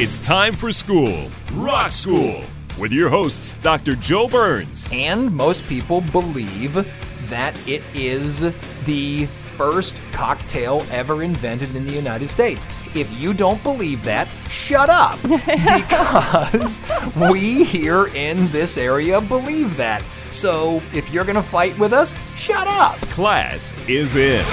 It's time for school, Rock School, with your hosts, Dr. Joe Burns. And most people believe that it is the first cocktail ever invented in the United States. If you don't believe that, shut up, because we here in this area believe that. So if you're going to fight with us, shut up. Class is in.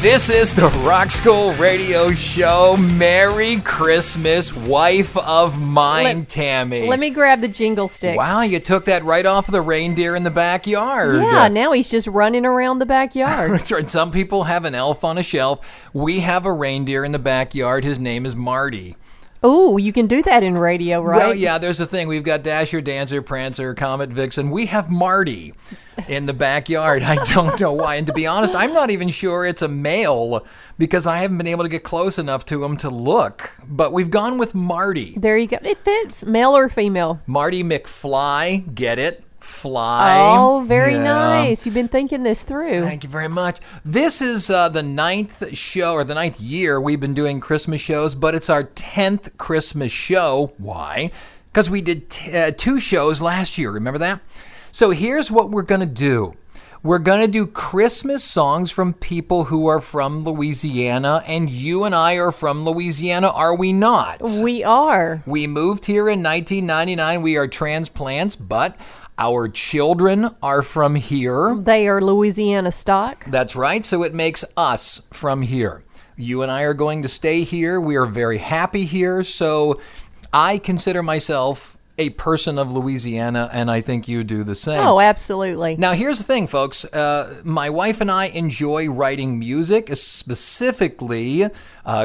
This is the Rock School Radio Show. Merry Christmas, wife of mine, Tammy. Let me grab the jingle stick. Wow, you took that right off the reindeer in the backyard. Yeah, now he's just running around the backyard. Some people have an elf on a shelf. We have a reindeer in the backyard. His name is Marty. Oh, you can do that in radio, right? Well, yeah, there's the thing. We've got Dasher, Dancer, Prancer, Comet, Vixen. We have Marty in the backyard. I don't know why. And to be honest, I'm not even sure it's a male because I haven't been able to get close enough to him to look. But we've gone with Marty. There you go. It fits. Male or female? Marty McFly. Get it? Fly. Oh, very nice. You've been thinking this through. Thank you very much. This is the ninth year we've been doing Christmas shows, but it's our 10th Christmas show. Why? Because we did two shows last year. Remember that? So here's what we're going to do. We're going to do Christmas songs from people who are from Louisiana, and you and I are from Louisiana, are we not? We are. We moved here in 1999. We are transplants, but our children are from here. They are Louisiana stock. That's right. So it makes us from here. You and I are going to stay here. We are very happy here. So I consider myself a person of Louisiana, and I think you do the same. Oh, absolutely. Now, here's the thing, folks. My wife and I enjoy writing music, specifically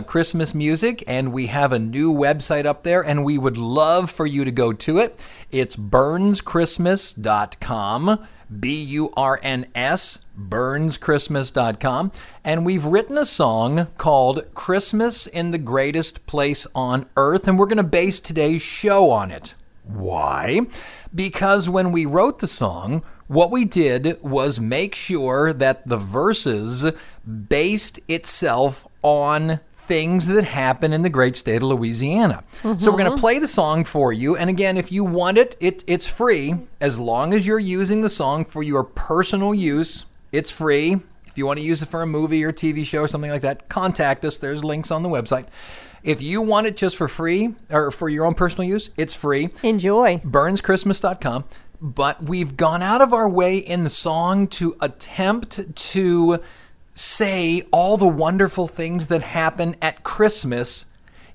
Christmas music, and we have a new website up there, and we would love for you to go to it. It's BurnsChristmas.com, B-U-R-N-S, BurnsChristmas.com, and we've written a song called Christmas in the Greatest Place on Earth, and we're going to base today's show on it. Why? Because when we wrote the song, what we did was make sure that the verses based itself on things that happen in the great state of Louisiana. Mm-hmm. So we're going to play the song for you. And again, if you want it, it's free. As long as you're using the song for your personal use, it's free. If you want to use it for a movie or TV show or something like that, contact us. There's links on the website. If you want it just for free or for your own personal use, it's free. Enjoy. BurnsChristmas.com. But we've gone out of our way in the song to attempt to say all the wonderful things that happen at Christmas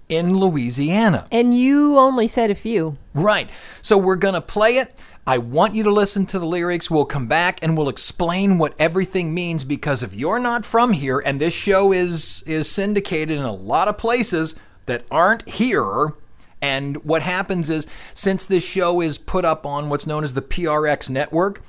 in Louisiana. And you only said a few. Right. So we're going to play it. I want you to listen to the lyrics. We'll come back and we'll explain what everything means, because if you're not from here, and this show is syndicated in a lot of places that aren't here, and what happens is, since this show is put up on what's known as the PRX Network,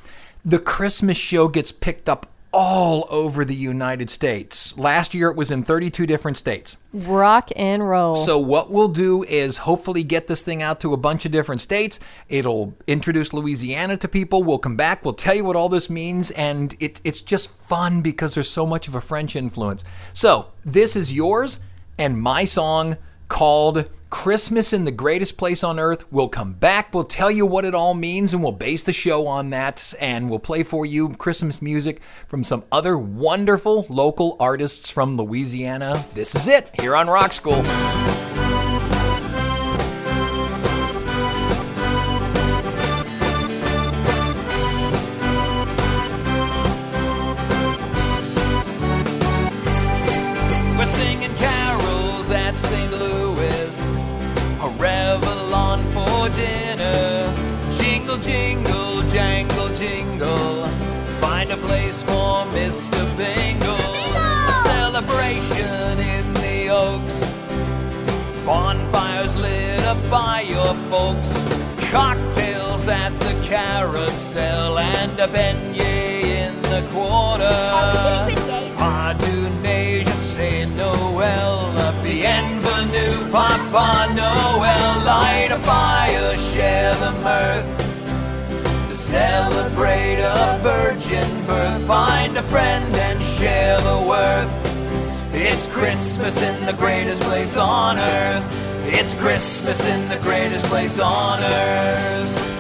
the Christmas show gets picked up all over the United States. Last year, it was in 32 different states. Rock and roll. So what we'll do is hopefully get this thing out to a bunch of different states. It'll introduce Louisiana to people. We'll come back. We'll tell you what all this means. And it's just fun because there's so much of a French influence. So this is yours and my song called Christmas in the Greatest Place on Earth. We'll come back, we'll tell you what it all means, and we'll base the show on that, and we'll play for you Christmas music from some other wonderful local artists from Louisiana. This is it, here on Rock School. We're singing carols at St. Louis. Réveillon by your folks. Cocktails at the carousel and a beignet in the quarter. Pardonnez, je sais Noël. Bienvenue, Papa Noël. Light a fire, share the mirth. To celebrate a virgin birth. Find a friend and share the worth. It's Christmas in the greatest place on earth. It's Christmas in the greatest place on earth.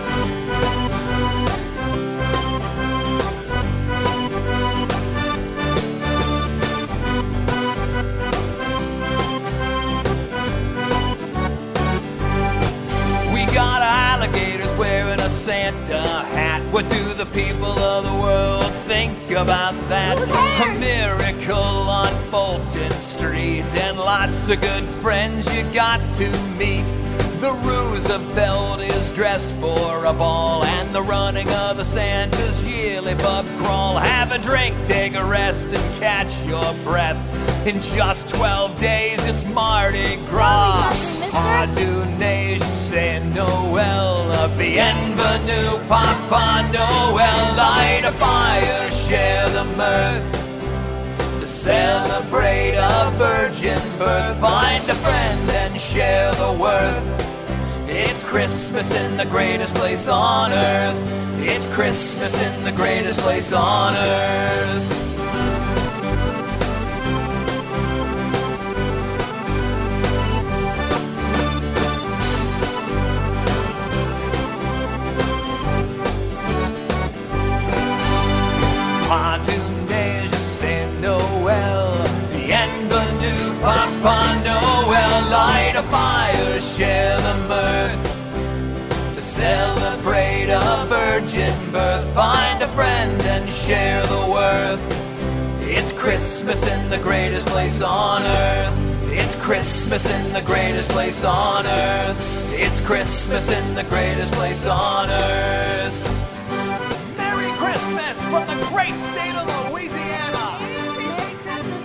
We got alligators wearing a Santa hat. What do the people of the world think about that? A miracle on Fulton Street, and lots of good friends you got to meet. The Roosevelt is dressed for a ball, and the running of the Santa's yearly pub crawl. Have a drink, take a rest, and catch your breath. In just 12 days, it's Mardi Gras. Pardonnez, je sais Noël. Bienvenue, Papa Noël. Light a fire, share the mirth. To celebrate a virgin's birth. Find a friend and share the worth. It's Christmas in the greatest place on earth. It's Christmas in the greatest place on earth. Pardonnez, je sais Noël. Bienvenue, Papa Noël. Light a fire, share the mirth. To celebrate a virgin birth. Find a friend and share the worth. It's Christmas in the greatest place on earth. It's Christmas in the greatest place on earth. It's Christmas in the greatest place on earth. Christmas from the great state of Louisiana. Merry Christmas,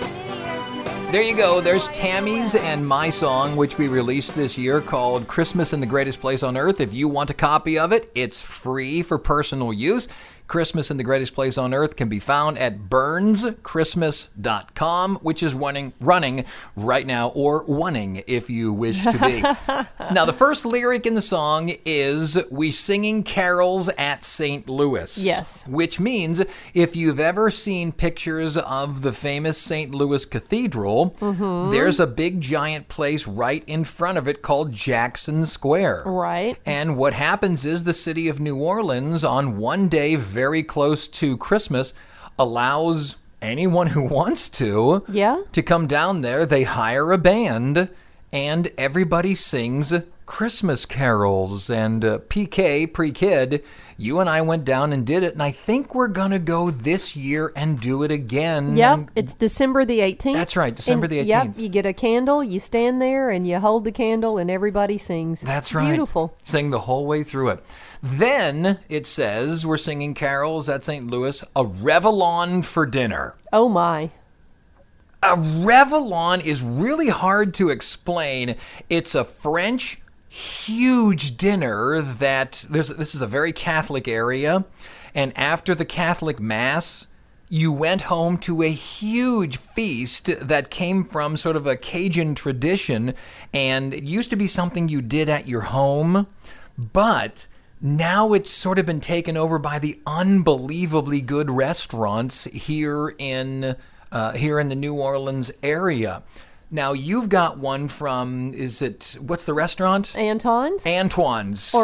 Louisiana. There you go. There's Tammy's and my song, which we released this year, called Christmas in the Greatest Place on Earth. If you want a copy of it, it's free for personal use. Christmas in the Greatest Place on Earth can be found at BurnsChristmas.com, which is running right now, or wanting if you wish to be. Now, the first lyric in the song is, we singing carols at St. Louis. Yes. Which means if you've ever seen pictures of the famous St. Louis Cathedral, there's a big giant place right in front of it called Jackson Square. Right. And what happens is the city of New Orleans on one day, very close to Christmas, allows anyone who wants to to come down there. They hire a band, and everybody sings Christmas carols. And pre-kid, you and I went down and did it, and I think we're going to go this year and do it again. Yep, it's December the 18th. That's right, December the 18th. Yep, you get a candle, you stand there, and you hold the candle, and everybody sings. That's right. Beautiful. Sing the whole way through it. Then it says, we're singing carols at St. Louis, a Réveillon for dinner. Oh, my. A Réveillon is really hard to explain. It's a French huge dinner that, this is a very Catholic area, and after the Catholic Mass, you went home to a huge feast that came from sort of a Cajun tradition, and it used to be something you did at your home, but now it's sort of been taken over by the unbelievably good restaurants here in the New Orleans area. Now, you've got one from, what's the restaurant? Antoine's. Or Antoine's,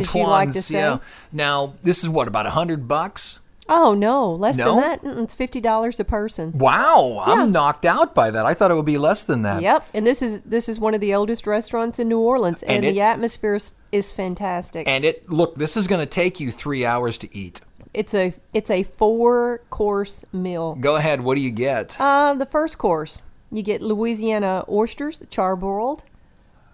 if you like to say. Yeah. Now, this is about $100? Oh, no. Less than that? It's $50 a person. Wow. Yeah. I'm knocked out by that. I thought it would be less than that. Yep. And this is one of the oldest restaurants in New Orleans. And the atmosphere is fantastic. And this is going to take you 3 hours to eat. It's a 4-course meal. Go ahead. What do you get? The first course. You get Louisiana oysters, charbroiled,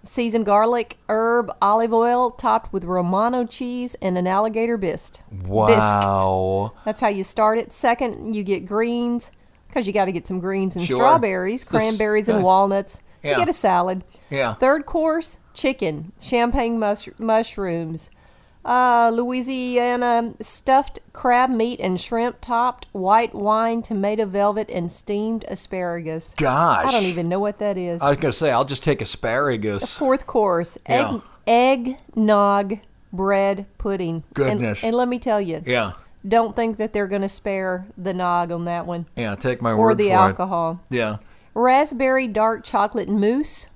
seasoned garlic, herb, olive oil, topped with Romano cheese and an alligator bisque. Wow. That's how you start it. Second, you get greens, because you got to get some greens and strawberries, cranberries and walnuts. You get a salad. Yeah. Third course, chicken, champagne mushrooms, Louisiana stuffed crab meat and shrimp topped white wine, tomato velvet, and steamed asparagus. Gosh. I don't even know what that is. I was going to say, I'll just take asparagus. The fourth course, eggnog bread pudding. Goodness. And let me tell you. Yeah. Don't think that they're going to spare the nog on that one. Yeah, take my word for it. Or the alcohol. Yeah. Raspberry dark chocolate mousse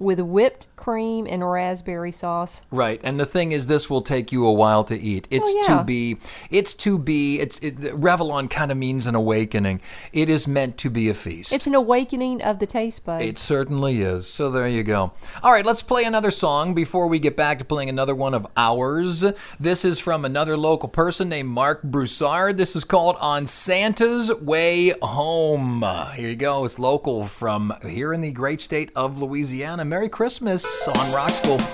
with whipped cream and raspberry sauce. Right. And the thing is, this will take you a while to eat. Revlon kind of means an awakening. It is meant to be a feast. It's an awakening of the taste buds. It certainly is. So there you go. All right, let's play another song before we get back to playing another one of ours. This is from another local person named Marc Broussard. This is called On Santa's Way Home. Here you go. It's local from here in the great state of Louisiana. Merry Christmas. On Rock School. Okay,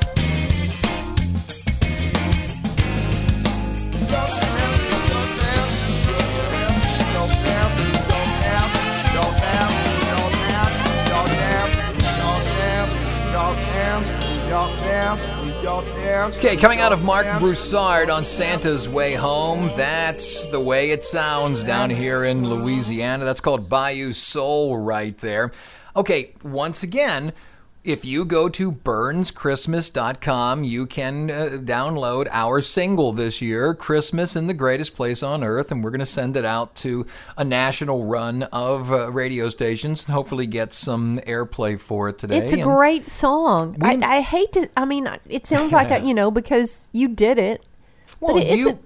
coming out of Marc Broussard on Santa's Way Home. That's the way it sounds down here in Louisiana. That's called Bayou Soul right there. Okay, once again, if you go to BurnsChristmas.com, you can download our single this year, Christmas in the Greatest Place on Earth, and we're going to send it out to a national run of radio stations and hopefully get some airplay for it today. It's a great song. I hate to, I mean, it sounds like, because you did it. Well,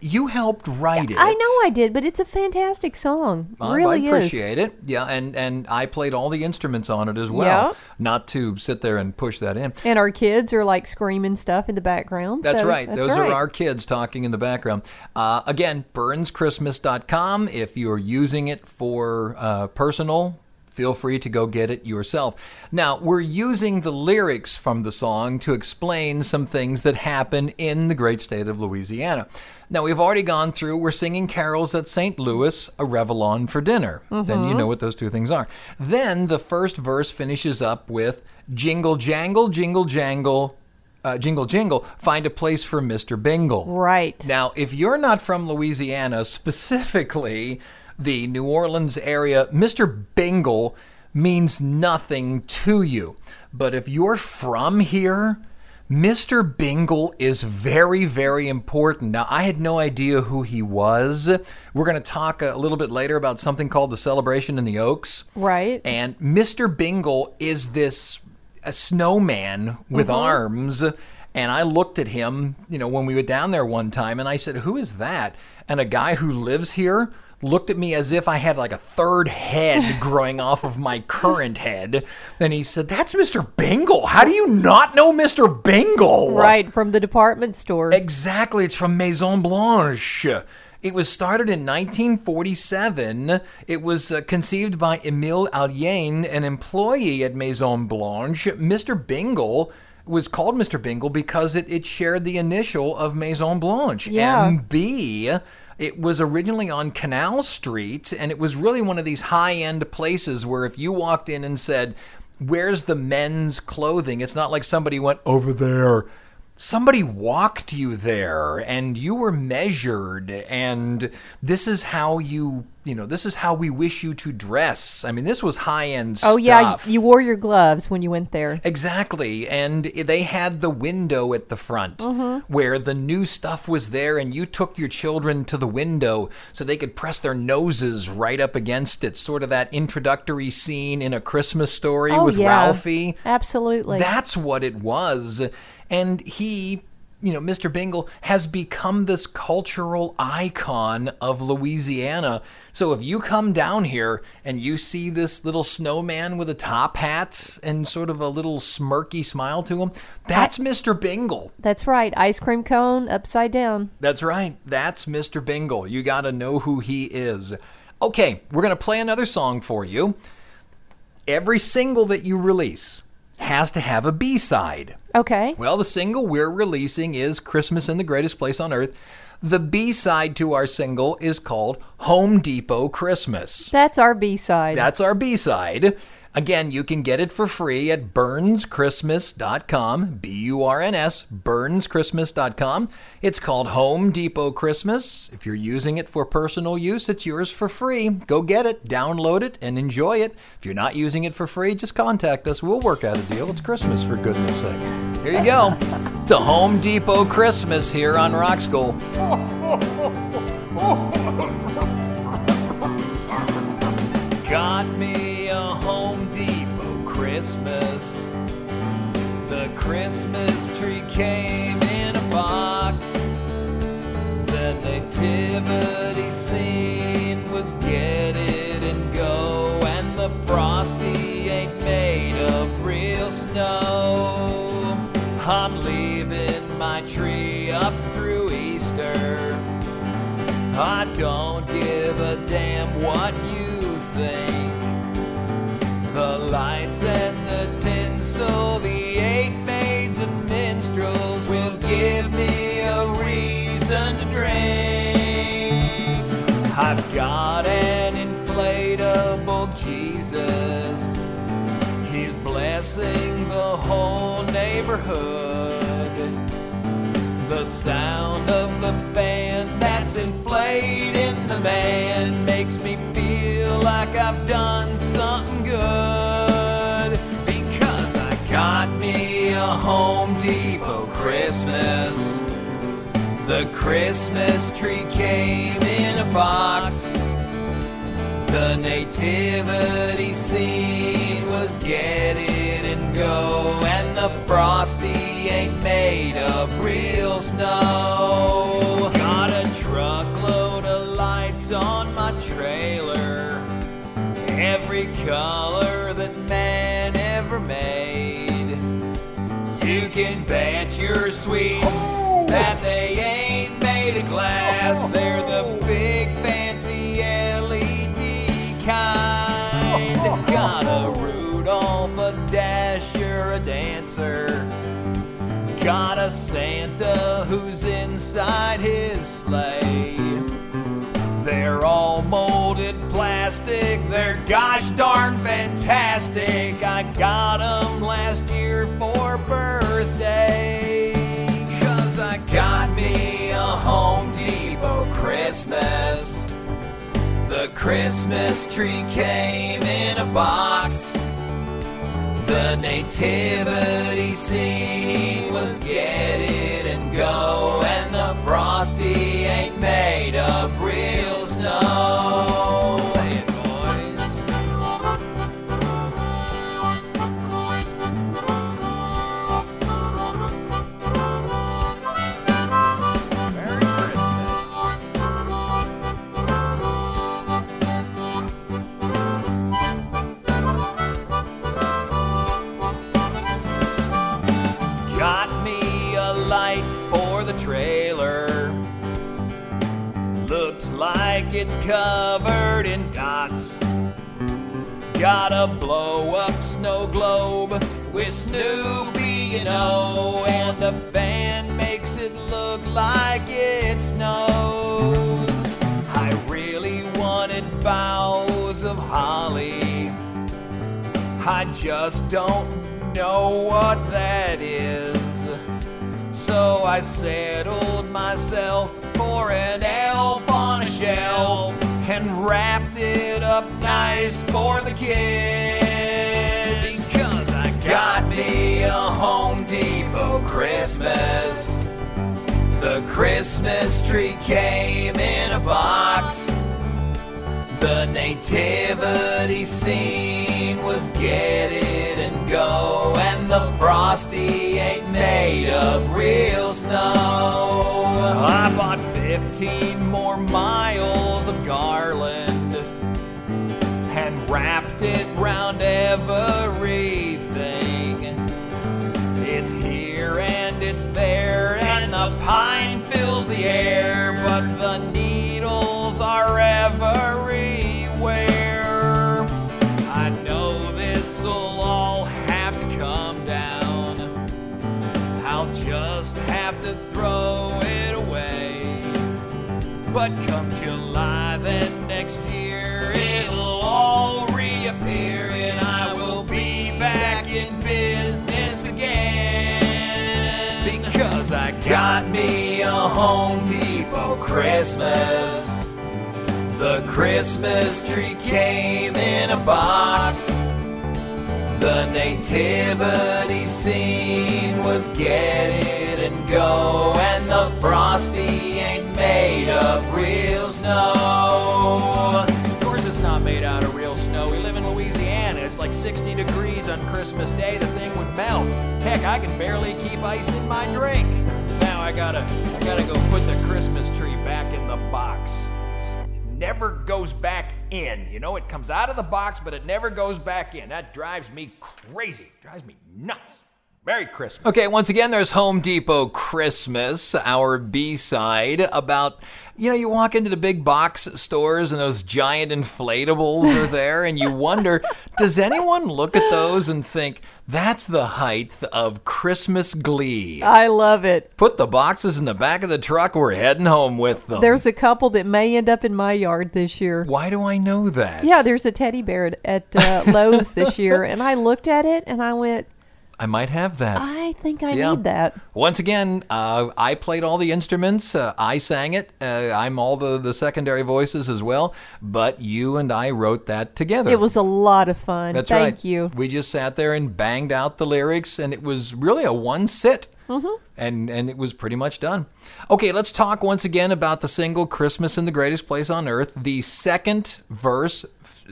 you helped write it. I know I did, but it's a fantastic song. It really is. I appreciate it. Yeah, and I played all the instruments on it as well, not to sit there and push that in. And our kids are like screaming stuff in the background. That's right. Those are our kids talking in the background. Again, BurnsChristmas.com. If you're using it for personal, feel free to go get it yourself. Now, we're using the lyrics from the song to explain some things that happen in the great state of Louisiana. Now, we've already gone through, we're singing carols at St. Louis, a Réveillon for dinner. Mm-hmm. Then you know what those two things are. Then the first verse finishes up with jingle, jangle, jingle, jangle, jingle, jingle, find a place for Mr. Bingle. Right. Now, if you're not from Louisiana, specifically the New Orleans area, Mr. Bingle means nothing to you. But if you're from here, Mr. Bingle is very, very important. Now, I had no idea who he was. We're going to talk a little bit later about something called the Celebration in the Oaks. Right. And Mr. Bingle is a snowman with arms. And I looked at him, when we were down there one time, and I said, who is that? And a guy who lives here looked at me as if I had like a third head growing off of my current head. Then he said, that's Mr. Bingle. How do you not know Mr. Bingle? Right, from the department store. Exactly. It's from Maison Blanche. It was started in 1947. It was conceived by Emile Alline, an employee at Maison Blanche. Mr. Bingle was called Mr. Bingle because it shared the initial of Maison Blanche, MB. It was originally on Canal Street, and it was really one of these high-end places where if you walked in and said, where's the men's clothing? It's not like somebody went over there. Somebody walked you there, and you were measured, and this is how this is how we wish you to dress. I mean, this was high-end stuff. Oh, yeah, you wore your gloves when you went there. Exactly, and they had the window at the front where the new stuff was there, and you took your children to the window so they could press their noses right up against it, sort of that introductory scene in A Christmas Story with Ralphie. Absolutely. That's what it was. And he, Mr. Bingle, has become this cultural icon of Louisiana. So if you come down here and you see this little snowman with a top hat and sort of a little smirky smile to him, that's Mr. Bingle. That's right. Ice cream cone upside down. That's right. That's Mr. Bingle. You got to know who he is. Okay, we're going to play another song for you. Every single that you release has to have a B-side. Okay. Well, the single we're releasing is Christmas in the Greatest Place on Earth. The B-side to our single is called Home Depot Christmas. That's our B-side. Again, you can get it for free at BurnsChristmas.com, B-U-R-N-S, BurnsChristmas.com. It's called Home Depot Christmas. If you're using it for personal use, it's yours for free. Go get it, download it, and enjoy it. If you're not using it for free, just contact us. We'll work out a deal. It's Christmas, for goodness sake. Here you go. It's a Home Depot Christmas here on Rock School. Got me a Home Depot Christmas. The Christmas tree came in a box. The nativity scene was get it and go. And the frosty ain't made of real snow. I'm leaving my tree up through Easter. I don't give a damn what you think. The lights and the tinsel, the eight maids and minstrels will give me a reason to drink. I've got an inflatable Jesus. He's blessing the whole neighborhood. The sound of the fan that's inflating the man makes me feel like I've done something good. Because I got me a Home Depot Christmas. The Christmas tree came in a box. The nativity scene was get it and go. And the frosty ain't made of real snow. Got a truckload of lights on my trailer. Every color that man ever made. You can bet your sweet that they ain't made of glass. They're the big fancy LED kind. Got a Rudolph, a Dasher, a Dancer. Got a Santa who's inside his sleigh. They're all molded plastic. They're gosh darn fantastic. I got them last year for birthday. 'Cause I got me a Home Depot Christmas. The Christmas tree came in a box. The nativity scene was get it and go. And the frosty ain't made of real snow. Play it, boys. Merry like it's covered in dots. Got a blow-up snow globe with Snoopy, you know, and the fan makes it look like it snows. I really wanted boughs of holly. I just don't know what that is. So I settled myself for an elf on a shelf and wrapped it up nice for the kids. Because I got me a Home Depot Christmas. The Christmas tree came in a box. The nativity scene was get it and go. And the frosty ain't made of real snow. I bought 15 more miles of garland and wrapped it round everything. It's here and it's there and the pine fills the air. But the needles are everywhere. I know this'll all have to come down. I'll just have to throw it away. But come July, then next year, it'll all reappear and I will 'cause I got me a Home Depot Christmas. The Christmas tree came in a box. The nativity scene was get it and go, and the frosty ain't made of real snow. Of course it's not made out of real snow. We live in Louisiana. It's like 60 degrees on Christmas Day. The thing would melt. Heck, I can barely keep ice in my drink. Now I gotta go put the Christmas tree back in the box. Never goes back in. You know, it comes out of the box, but it never goes back in. That drives me crazy. Drives me nuts. Merry Christmas. Okay, once again, there's Home Depot Christmas, our B-side about... You know, you walk into the big box stores and those giant inflatables are there, and you wonder, does anyone look at those and think, that's the height of Christmas glee? I love it. Put the boxes in the back of the truck. We're heading home with them. There's a couple that may end up in my yard this year. Why do I know that? Yeah, there's a teddy bear at Lowe's this year, and I looked at it, and I went... I might have that. I think I need that. Once again, I played all the instruments. I sang it. I'm all the secondary voices as well. But you and I wrote that together. It was a lot of fun. That's right. Thank you. We just sat there and banged out the lyrics, and it was really a one sit. Mm-hmm. And it was pretty much done. Okay, let's talk once again about the single Christmas in the Greatest Place on Earth. The second verse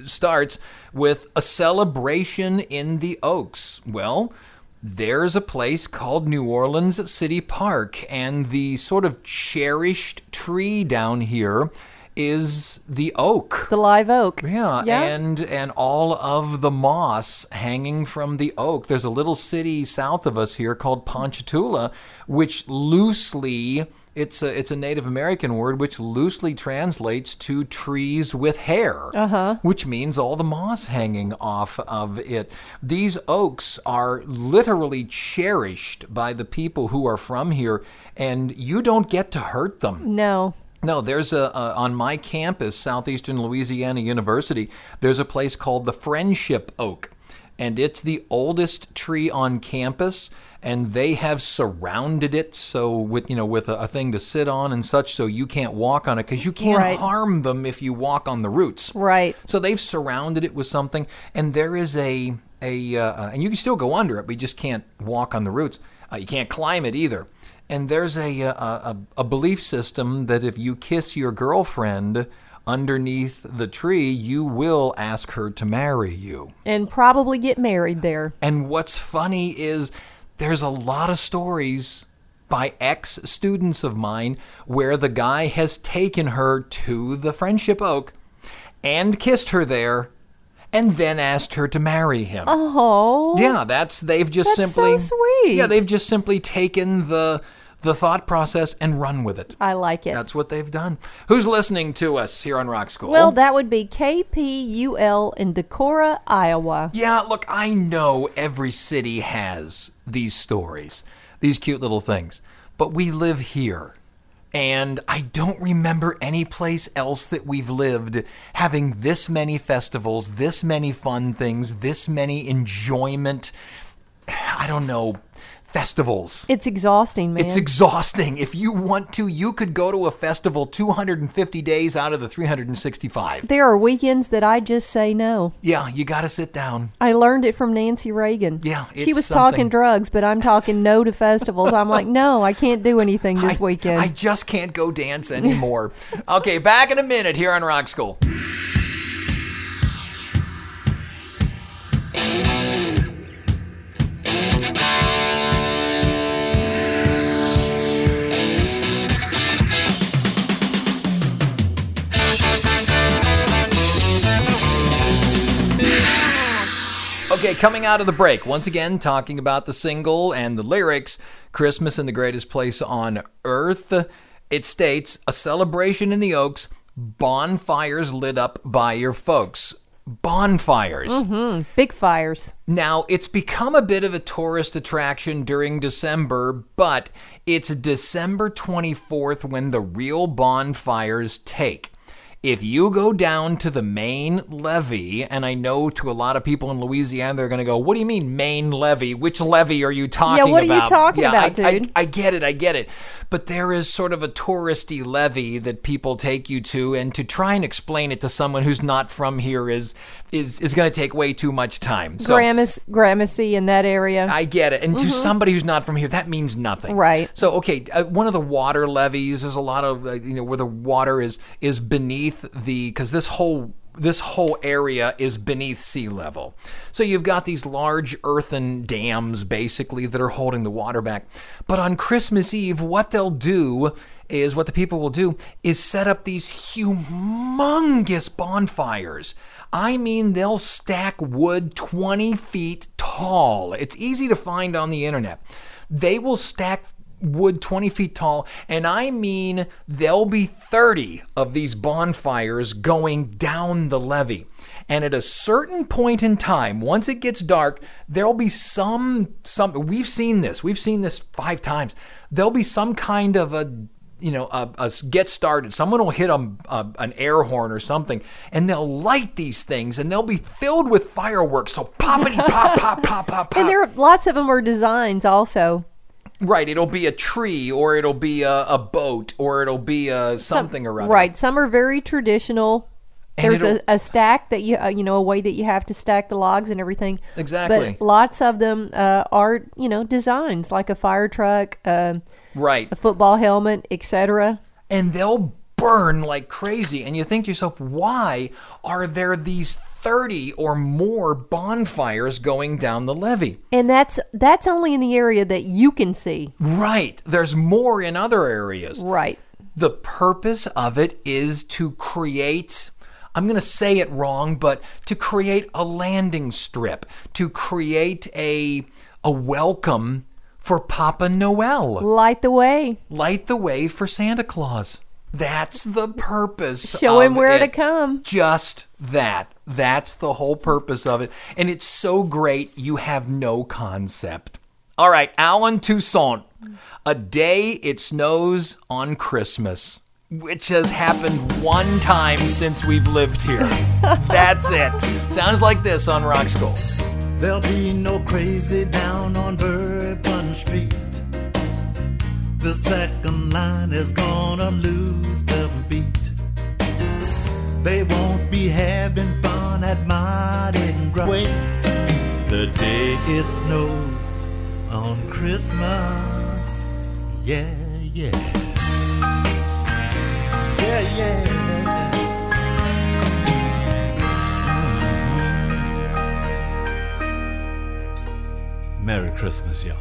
starts with a celebration in the Oaks. Well, there's a place called New Orleans City Park, and the sort of cherished tree down here is the oak. The live oak. Yeah, yeah. And all of the moss hanging from the oak. There's a little city south of us here called Ponchatoula, which loosely... It's a Native American word which loosely translates to trees with hair, which means all the moss hanging off of it. These oaks are literally cherished by the people who are from here, and you don't get to hurt them. No. No, there's a on my campus, Southeastern Louisiana University, there's a place called the Friendship Oak, and it's the oldest tree on campus. And they have surrounded it so with a thing to sit on and such, so you can't walk on it because you can't harm them if you walk on the roots. Right. So they've surrounded it with something, and there is and you can still go under it, but you just can't walk on the roots. You can't climb it either. And there's a belief system that if you kiss your girlfriend underneath the tree, you will ask her to marry you. And probably get married there. And what's funny is... There's a lot of stories by ex-students of mine where the guy has taken her to the Friendship Oak and kissed her there and then asked her to marry him. Oh. Yeah, that's so sweet. Yeah, they've just simply taken the thought process and run with it. I like it. That's what they've done. Who's listening to us here on Rock School? Well, that would be KPUL in Decorah, Iowa. Yeah, look, I know every city has these stories, these cute little things, but we live here. And I don't remember any place else that we've lived having this many festivals, this many fun things, this many enjoyment, I don't know, festivals. It's exhausting, man. It's exhausting. If you want to, you could go to a festival 250 days out of the 365. There are weekends that I just say no. Yeah, you got to sit down. I learned it from Nancy Reagan. Yeah, it's she was something. Talking drugs, but I'm talking no to festivals. I'm like, no, I can't do anything this weekend. I just can't go dance anymore. Okay, back in a minute here on Rock School. Okay, coming out of the break, once again, talking about the single and the lyrics, Christmas in the Greatest Place on Earth. It states, a celebration in the Oaks, bonfires lit up by your folks. Bonfires. Mm-hmm. Big fires. Now, it's become a bit of a tourist attraction during December, but it's December 24th when the real bonfires take. If you go down to the main levee, and I know to a lot of people in Louisiana, they're going to go, what do you mean main levee? Which levee are you talking about? Yeah, what about? Are you talking about, dude? I get it. But there is sort of a touristy levee that people take you to, and to try and explain it to someone who's not from here is going to take way too much time. So, Gramercy in that area. I get it. And to somebody who's not from here, that means nothing. Right. So, okay, one of the water levees, there's a lot of, where the water is beneath because this whole area is beneath sea level. So you've got these large earthen dams, basically, that are holding the water back. But on Christmas Eve, what the people will do is set up these humongous bonfires. I mean, they'll stack wood 20 feet tall. It's easy to find on the internet. They will stack wood 20 feet tall, and I mean there'll be 30 of these bonfires going down the levee. And at a certain point in time, once it gets dark, there'll be some we've seen this 5 times, there'll be some kind of a get started. Someone will hit an air horn or something, and they'll light these things, and they'll be filled with fireworks. So poppity pop, pop, pop, pop, pop. And there are lots of them are designs also. Right, it'll be a tree, or it'll be a boat, or it'll be something or other. Right, some are very traditional. There's a stack that a way that you have to stack the logs and everything. Exactly. But lots of them are, designs like a fire truck, a football helmet, etc. And they'll burn like crazy. And you think to yourself, why are there these 30 or more bonfires going down the levee? And that's only in the area that you can see. Right. There's more in other areas. Right. The purpose of it is to create, I'm going to say it wrong, but to create a landing strip, to create a welcome for Papa Noel. Light the way. Light the way for Santa Claus. That's the purpose. Show him where to come. Just that. That's the whole purpose of it. And it's so great, you have no concept. All right, Allen Toussaint. A day it snows on Christmas, which has happened one time since we've lived here. That's it. Sounds like this on Rock School. There'll be no crazy down on Bourbon Street. The second line is gonna lose the beat. They won't be having fun at Mardi Gras. Wait, the day it snows on Christmas. Yeah, yeah. Yeah, yeah. Merry Christmas, y'all.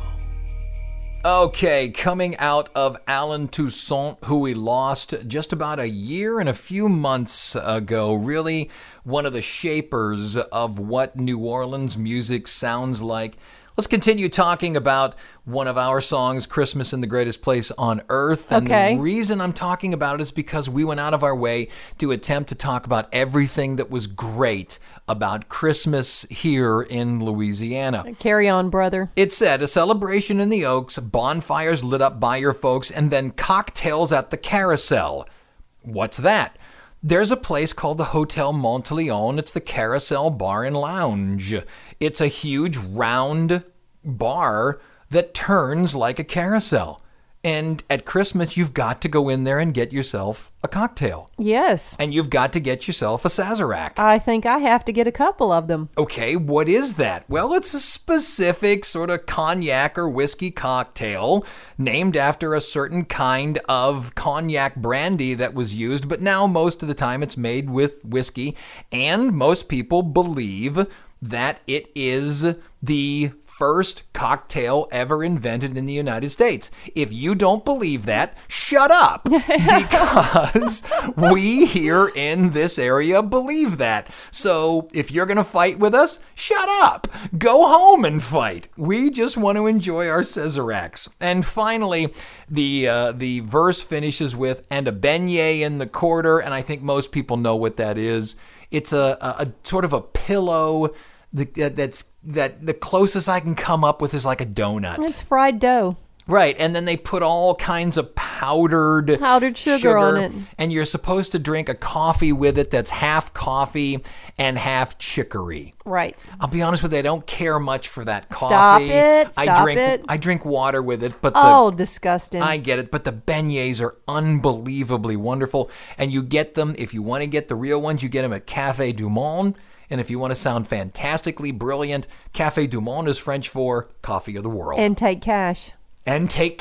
Okay, coming out of Allen Toussaint, who we lost just about a year and a few months ago, really one of the shapers of what New Orleans music sounds like. Let's continue talking about one of our songs, Christmas in the Greatest Place on Earth. And the reason I'm talking about it is because we went out of our way to attempt to talk about everything that was great about Christmas here in Louisiana. Carry on, brother. It said, a celebration in the Oaks, bonfires lit up by your folks, and then cocktails at the Carousel. What's that? There's a place called the Hotel Monteleone. It's the Carousel Bar and Lounge. It's a huge round bar that turns like a carousel. And at Christmas, you've got to go in there and get yourself a cocktail. Yes. And you've got to get yourself a Sazerac. I think I have to get a couple of them. Okay, what is that? Well, it's a specific sort of cognac or whiskey cocktail named after a certain kind of cognac brandy that was used, but now most of the time it's made with whiskey, and most people believe that it is the first cocktail ever invented in the United States. If you don't believe that, shut up, because we here in this area believe that. So if you're going to fight with us, shut up. Go home and fight. We just want to enjoy our Sazeracs. And finally, the verse finishes with, and a beignet in the quarter, and I think most people know what that is. It's a sort of a pillow. The closest I can come up with is like a donut. It's fried dough. Right, and then they put all kinds of powdered sugar on it. And you're supposed to drink a coffee with it that's half coffee and half chicory. Right. I'll be honest with you, I don't care much for that coffee. Stop it. I drink water with it. But disgusting. I get it. But the beignets are unbelievably wonderful. And you get them, if you want to get the real ones, you get them at Café du Monde. And if you want to sound fantastically brilliant, Café du Monde is French for coffee of the world. And take cash. They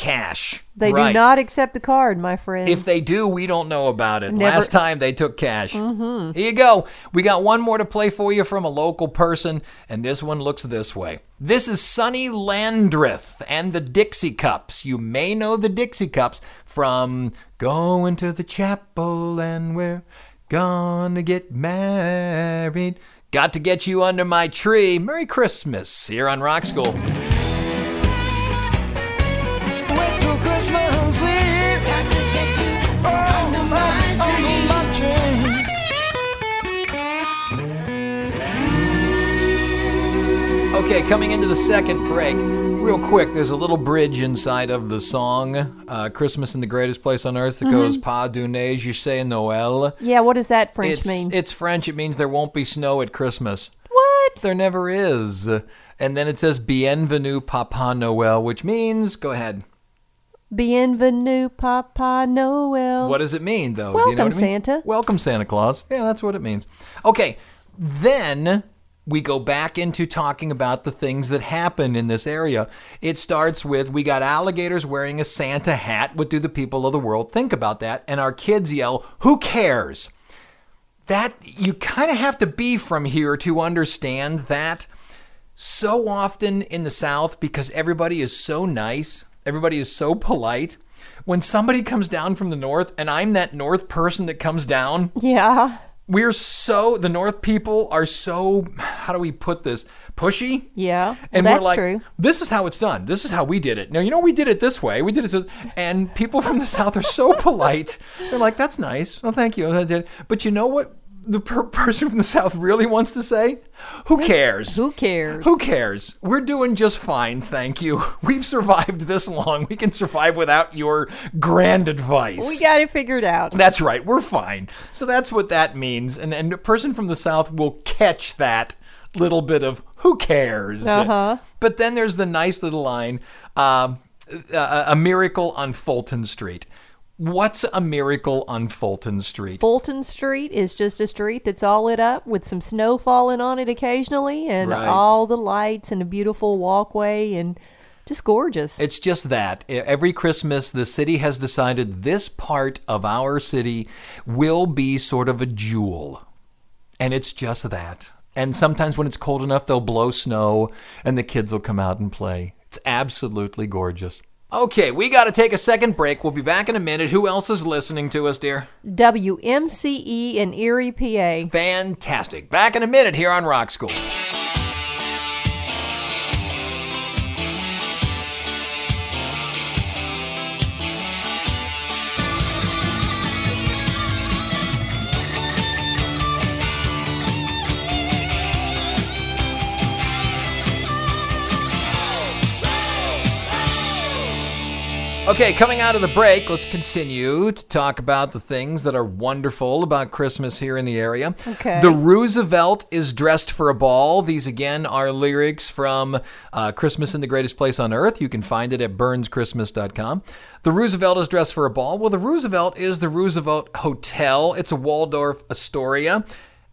do not accept the card, my friend. If they do, we don't know about it. Never. Last time they took cash. Mm-hmm. Here you go. We got one more to play for you from a local person, and this one looks this way. This is Sonny Landreth and the Dixie Cups. You may know the Dixie Cups from Going to the Chapel and We're Gonna Get Married. Got to Get You Under My Tree. Merry Christmas here on Rock School. Christmas Eve, got to get you under my tree. Okay, coming into the second break, real quick, there's a little bridge inside of the song, Christmas in the Greatest Place on Earth, that goes, Pas d'une neige, c'est Noël. Yeah, what does that French mean? It's French. It means there won't be snow at Christmas. What? There never is. And then it says, Bienvenue, Papa Noël, which means, go ahead. Bienvenue, Papa Noel. What does it mean, though? Welcome, do you know what I mean? Santa. Welcome, Santa Claus. Yeah, that's what it means. Okay, then we go back into talking about the things that happen in this area. It starts with, we got alligators wearing a Santa hat. What do the people of the world think about that? And our kids yell, who cares? That, you kind of have to be from here to understand that. So often in the South, because everybody is so nice, everybody is so polite. When somebody comes down from the North, and I'm that North person that comes down. Yeah. The North people are so, how do we put this? Pushy. Yeah. And that's true. This is how it's done. This is how we did it. Now, you know, we did it this way. We did it. And people from the South are so polite. They're like, that's nice. Well, thank you. But you know what the person from the South really wants to say? Who cares? Who cares? Who cares? We're doing just fine, thank you. We've survived this long. We can survive without your grand advice. We got it figured out. That's right. We're fine. So that's what that means. And a person from the South will catch that little bit of who cares. Uh-huh. But then there's the nice little line, a miracle on Fulton Street. What's a miracle on Fulton Street? Fulton Street is just a street that's all lit up with some snow falling on it occasionally and all the lights and a beautiful walkway and just gorgeous. It's just that. Every Christmas, the city has decided this part of our city will be sort of a jewel. And it's just that. And sometimes when it's cold enough, they'll blow snow and the kids will come out and play. It's absolutely gorgeous. Okay, we got to take a second break. We'll be back in a minute. Who else is listening to us, dear? WMCE in Erie, PA. Fantastic. Back in a minute here on Rock School. Okay, coming out of the break, let's continue to talk about the things that are wonderful about Christmas here in the area. Okay. The Roosevelt is dressed for a ball. These, again, are lyrics from Christmas in the Greatest Place on Earth. You can find it at BurnsChristmas.com. The Roosevelt is dressed for a ball. Well, the Roosevelt is the Roosevelt Hotel. It's a Waldorf Astoria.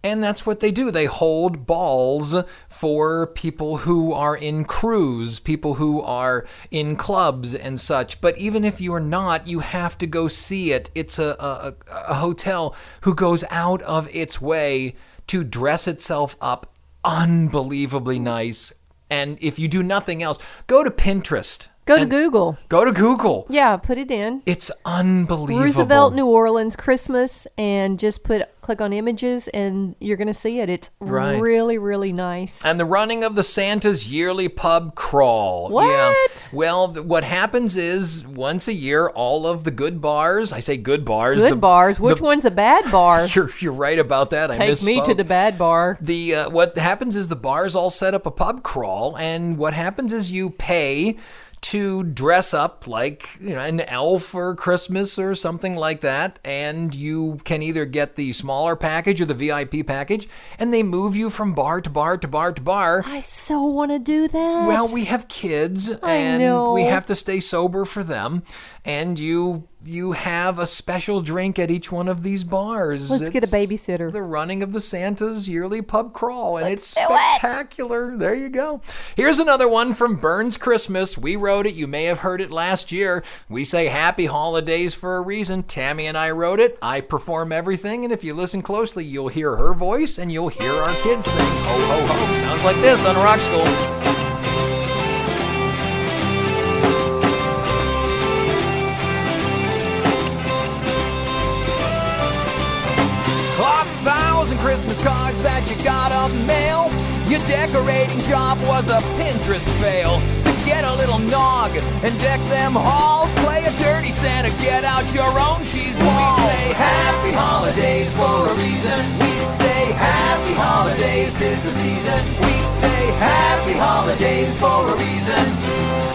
And that's what they do. They hold balls for people who are in crews, people who are in clubs and such. But even if you're not, you have to go see it. It's a hotel who goes out of its way to dress itself up unbelievably nice. And if you do nothing else, go to Pinterest. Go to Google. Yeah, put it in. It's unbelievable. Roosevelt, New Orleans, Christmas, and just click on images, and you're going to see it. It's really, really nice. And the running of the Santa's yearly pub crawl. What? Yeah. Well, what happens is once a year, all of the good bars, I say good bars. Which one's a bad bar? You're right about that. I misspoke. Take me to the bad bar. What happens is the bars all set up a pub crawl, and what happens is you pay to dress up like, you know, an elf for Christmas or something like that, and you can either get the smaller package or the VIP package, and they move you from bar to bar to bar to bar. I so want to do that. Well, we have kids, and we have to stay sober for them, and you have a special drink at each one of these bars. Let's get a babysitter. The running of the Santa's yearly pub crawl, and it's spectacular. There you go. Here's another one from Burns Christmas. We wrote it. You may have heard it last year. We say happy holidays for a reason. Tammy and I wrote it. I perform everything, and if you listen closely, you'll hear her voice, and you'll hear our kids sing. Ho, ho, ho. Sounds like this on Rock School. Christmas cards that you got up mail. Your decorating job was a Pinterest fail. So get a little nog and deck them halls. Play a dirty Santa, get out your own cheese balls. We say happy holidays for a reason. We say happy holidays, 'tis the season. We say happy holidays for a reason.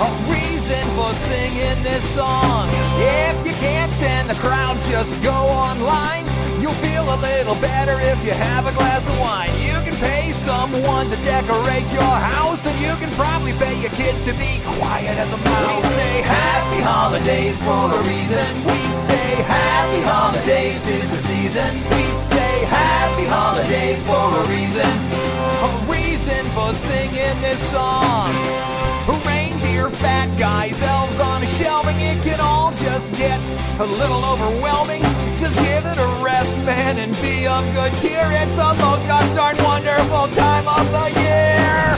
A reason for singing this song. If you can't stand the crowds, just go online. You'll feel a little better if you have a glass of wine. You can pay someone to decorate your house, and you can probably pay your kids to be quiet as a mouse. We say happy holidays for a reason. We say happy holidays, 'tis the season. We say happy holidays for a reason. A reason for singing this song. Reindeer, fat guys, elves on a shelving. It can all just get a little overwhelming. Just give it a rest, man, and be of good cheer. It's the most gosh darn wonderful time of the year.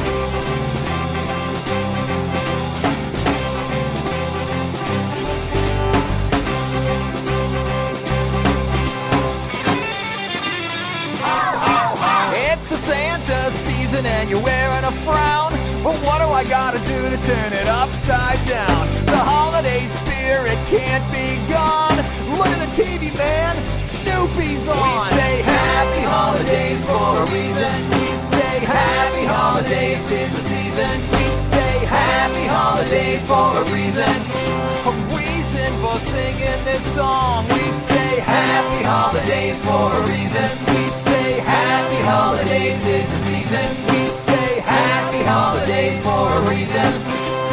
It's the Santa season and you're wearing a frown. But what do I gotta do to turn it upside down? The holiday spirit can't be gone. Look at the TV, man, Snoopy's on. We say happy holidays for a reason. We say happy holidays, 'tis the season. We say happy holidays for a reason. A reason for singing this song. We say happy holidays for a reason. We say happy holidays, 'tis the season. We say happy holidays for a reason.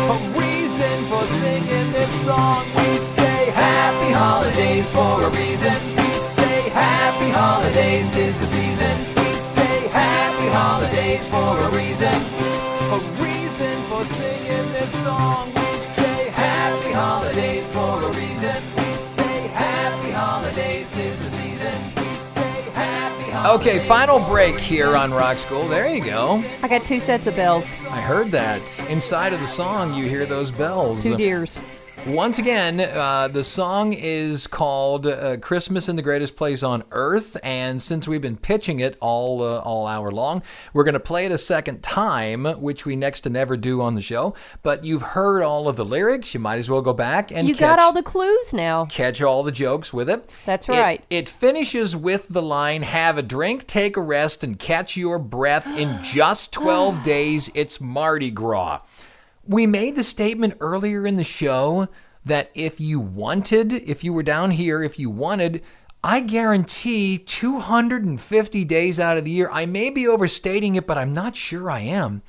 A reason for singing this song. We say happy holidays for a reason. We say happy holidays, 'tis the season. We say happy holidays for a reason. A reason for singing this song. We say happy holidays for a reason. We say happy holidays, 'tis the season. Okay, final break here on Rock School. There you go. I got two sets of bells. I heard that. Inside of the song, you hear those bells. Two deers. Once again, the song is called Christmas in the Greatest Place on Earth, and since we've been pitching it all hour long, we're going to play it a second time, which we next to never do on the show, but you've heard all of the lyrics. You might as well go back and got all the clues now. Catch all the jokes with it. That's right. It finishes with the line, have a drink, take a rest, and catch your breath. In just 12 days, it's Mardi Gras. We made the statement earlier in the show that if you were down here, if you wanted, I guarantee 250 days out of the year, I may be overstating it, but I'm not sure I am.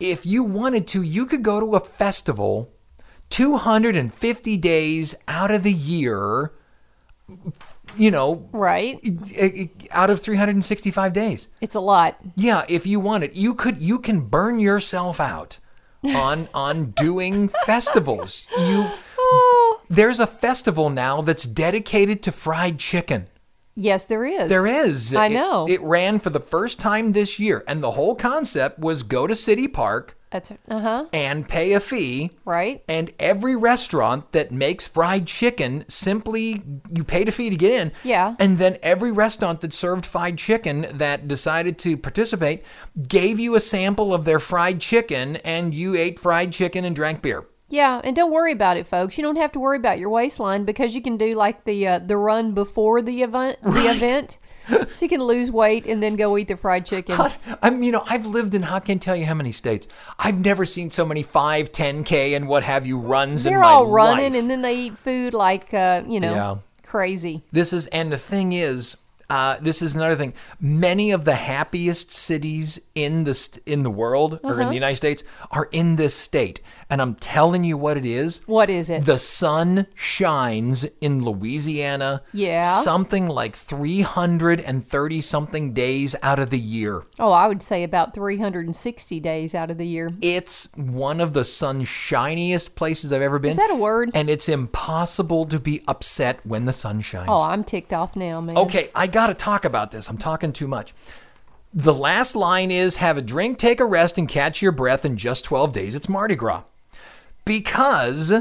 If you wanted to, you could go to a festival 250 days out of the year, right? Out of 365 days. It's a lot. Yeah, if you wanted, you can burn yourself out. on doing festivals. There's a festival now that's dedicated to fried chicken. Yes, there is. There is. I know. It ran for the first time this year, and the whole concept was go to City Park and pay a fee. Right. And every restaurant that makes fried chicken, simply you paid a fee to get in. Yeah. And then every restaurant that served fried chicken that decided to participate gave you a sample of their fried chicken, and you ate fried chicken and drank beer. Yeah, and don't worry about it, folks. You don't have to worry about your waistline because you can do like the run before the event. She can lose weight and then go eat the fried chicken. I've lived in, I can't tell you how many states. I've never seen so many 5, 10K and what have you runs in my life. They're all running and then they eat food like, crazy. This is another thing. Many of the happiest cities in the world or in the United States are in this state. And I'm telling you what it is. What is it? The sun shines in Louisiana. Yeah. Something like 330-something days out of the year. Oh, I would say about 360 days out of the year. It's one of the sunshiniest places I've ever been. Is that a word? And it's impossible to be upset when the sun shines. Oh, I'm ticked off now, man. Okay, I got to talk about this. I'm talking too much. The last line is, have a drink, take a rest, and catch your breath in just 12 days. It's Mardi Gras. Because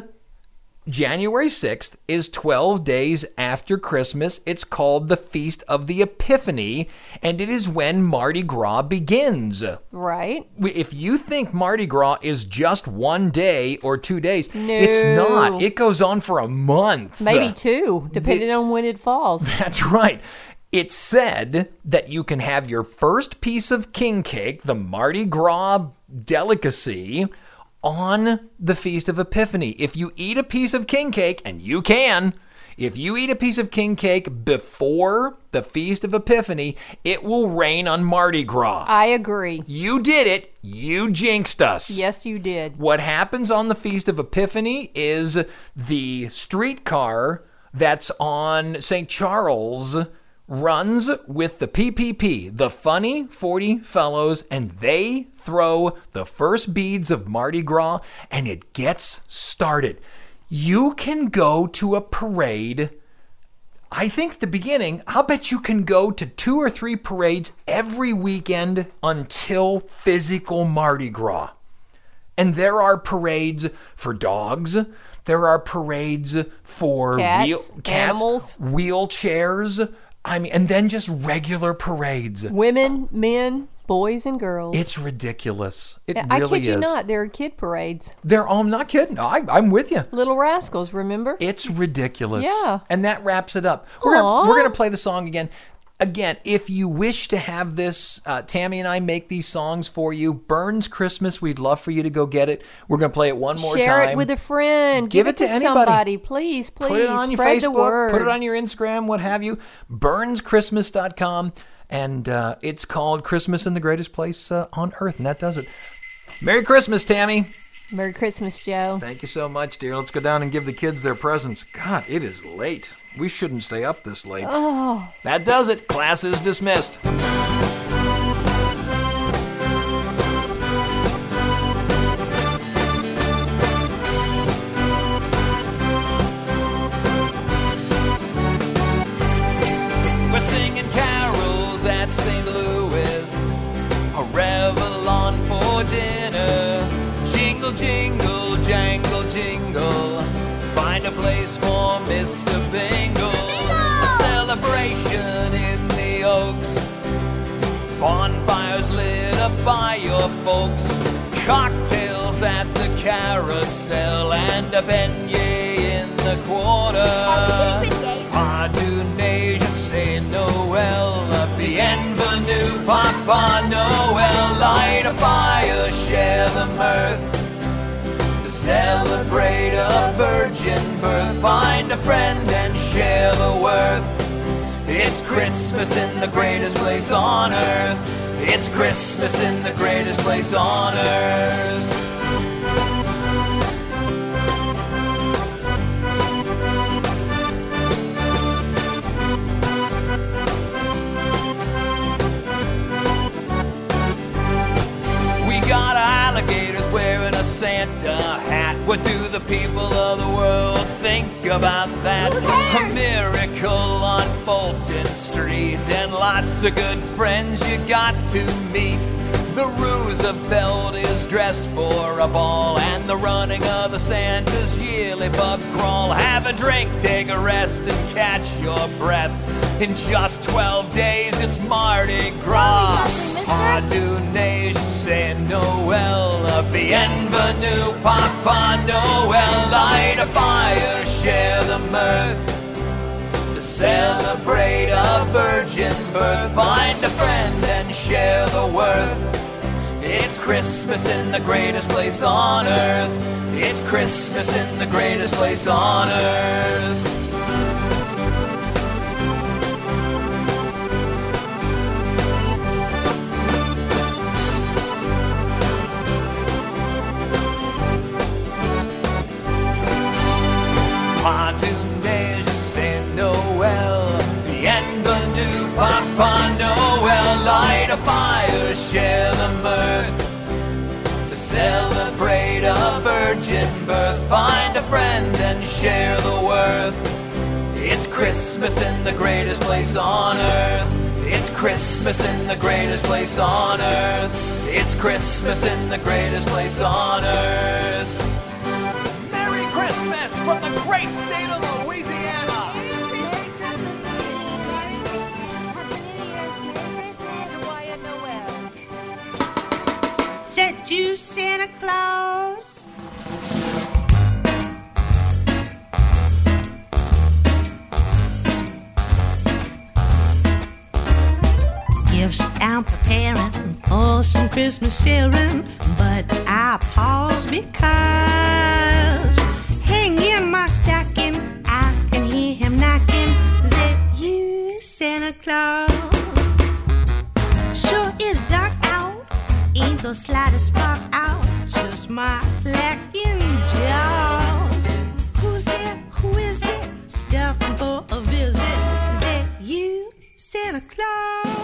January 6th is 12 days after Christmas. It's called the Feast of the Epiphany, and it is when Mardi Gras begins. Right. If you think Mardi Gras is just one day or 2 days, it's not. It goes on for a month. Maybe two, depending on when it falls. That's right. It's said that you can have your first piece of king cake, the Mardi Gras delicacy, on the Feast of Epiphany. If you eat a piece of king cake, and you can, if you eat a piece of king cake before the Feast of Epiphany, it will rain on Mardi Gras. I agree. You did it. You jinxed us. Yes, you did. What happens on the Feast of Epiphany is the streetcar that's on St. Charles runs with the PPP, the Funny 40 Fellows, and they throw the first beads of Mardi Gras, and it gets started. You can go to a parade. I think the beginning, I'll bet you can go to 2 or 3 parades every weekend until physical Mardi Gras. And there are parades for dogs. There are parades for cats, wheelchairs, and then just regular parades. Women, men, boys, and girls. It's ridiculous. I kid you not, there are kid parades. I'm not kidding. I'm with you. Little Rascals, remember? It's ridiculous. Yeah. And that wraps it up. We're going to play the song again. Again, if you wish to have this, Tammy and I make these songs for you. Burns Christmas, we'd love for you to go get it. We're going to play it one more time. Share it with a friend. Give it to somebody. Please, please. Put it on your Facebook. Put it on your Instagram, what have you. BurnsChristmas.com. And it's called Christmas in the Greatest Place on Earth. And that does it. Merry Christmas, Tammy. Merry Christmas, Joe. Thank you so much, dear. Let's go down and give the kids their presents. God, it is late. We shouldn't stay up this late. Oh. That does it. Class is dismissed. We're singing carols at St. Louis, a Réveillon for dinner. Jingle, jingle, jangle, jingle, find a place for Mr. Bingle. A celebration in the Oaks, bonfires lit up by your folks, cocktails at the Carousel and a beignet in the quarter. Pardonnez, je sais Noël, bienvenue Papa Noël. Light a fire, share the mirth, celebrate a virgin birth, find a friend and share the worth. It's Christmas in the greatest place on earth. It's Christmas in the greatest place on earth. Santa hat, what do the people of the world think about that? A miracle on Fulton Street, and lots of good friends you got to meet. The Roosevelt is dressed for a ball, and the running of the Santa's yearly pub crawl. Have a drink, take a rest, and catch your breath. In just 12 days, it's Mardi Gras. Pardonnez, je sais Noël, bienvenue, Papa Noël. Light a fire, share the mirth, to celebrate a virgin's birth. Find a friend and share the worth. It's Christmas in the greatest place on earth. It's Christmas in the greatest place on earth. Papa Noel, light a fire, share the mirth, to celebrate a virgin birth. Find a friend and share the worth. It's Christmas in the greatest place on earth. It's Christmas in the greatest place on earth. It's Christmas in the greatest place on earth. Merry Christmas from the great state of Louisiana. Said you, Santa Claus? Gifts I'm preparing for some Christmas sharing, but I pause because hanging in my stocking, I can hear him knocking. Is it you, Santa Claus? Sure is dark out. Ain't the slightest spark out, just my blackened jaws. Who's there? Who is it? Stopping for a visit. Is it you, Santa Claus?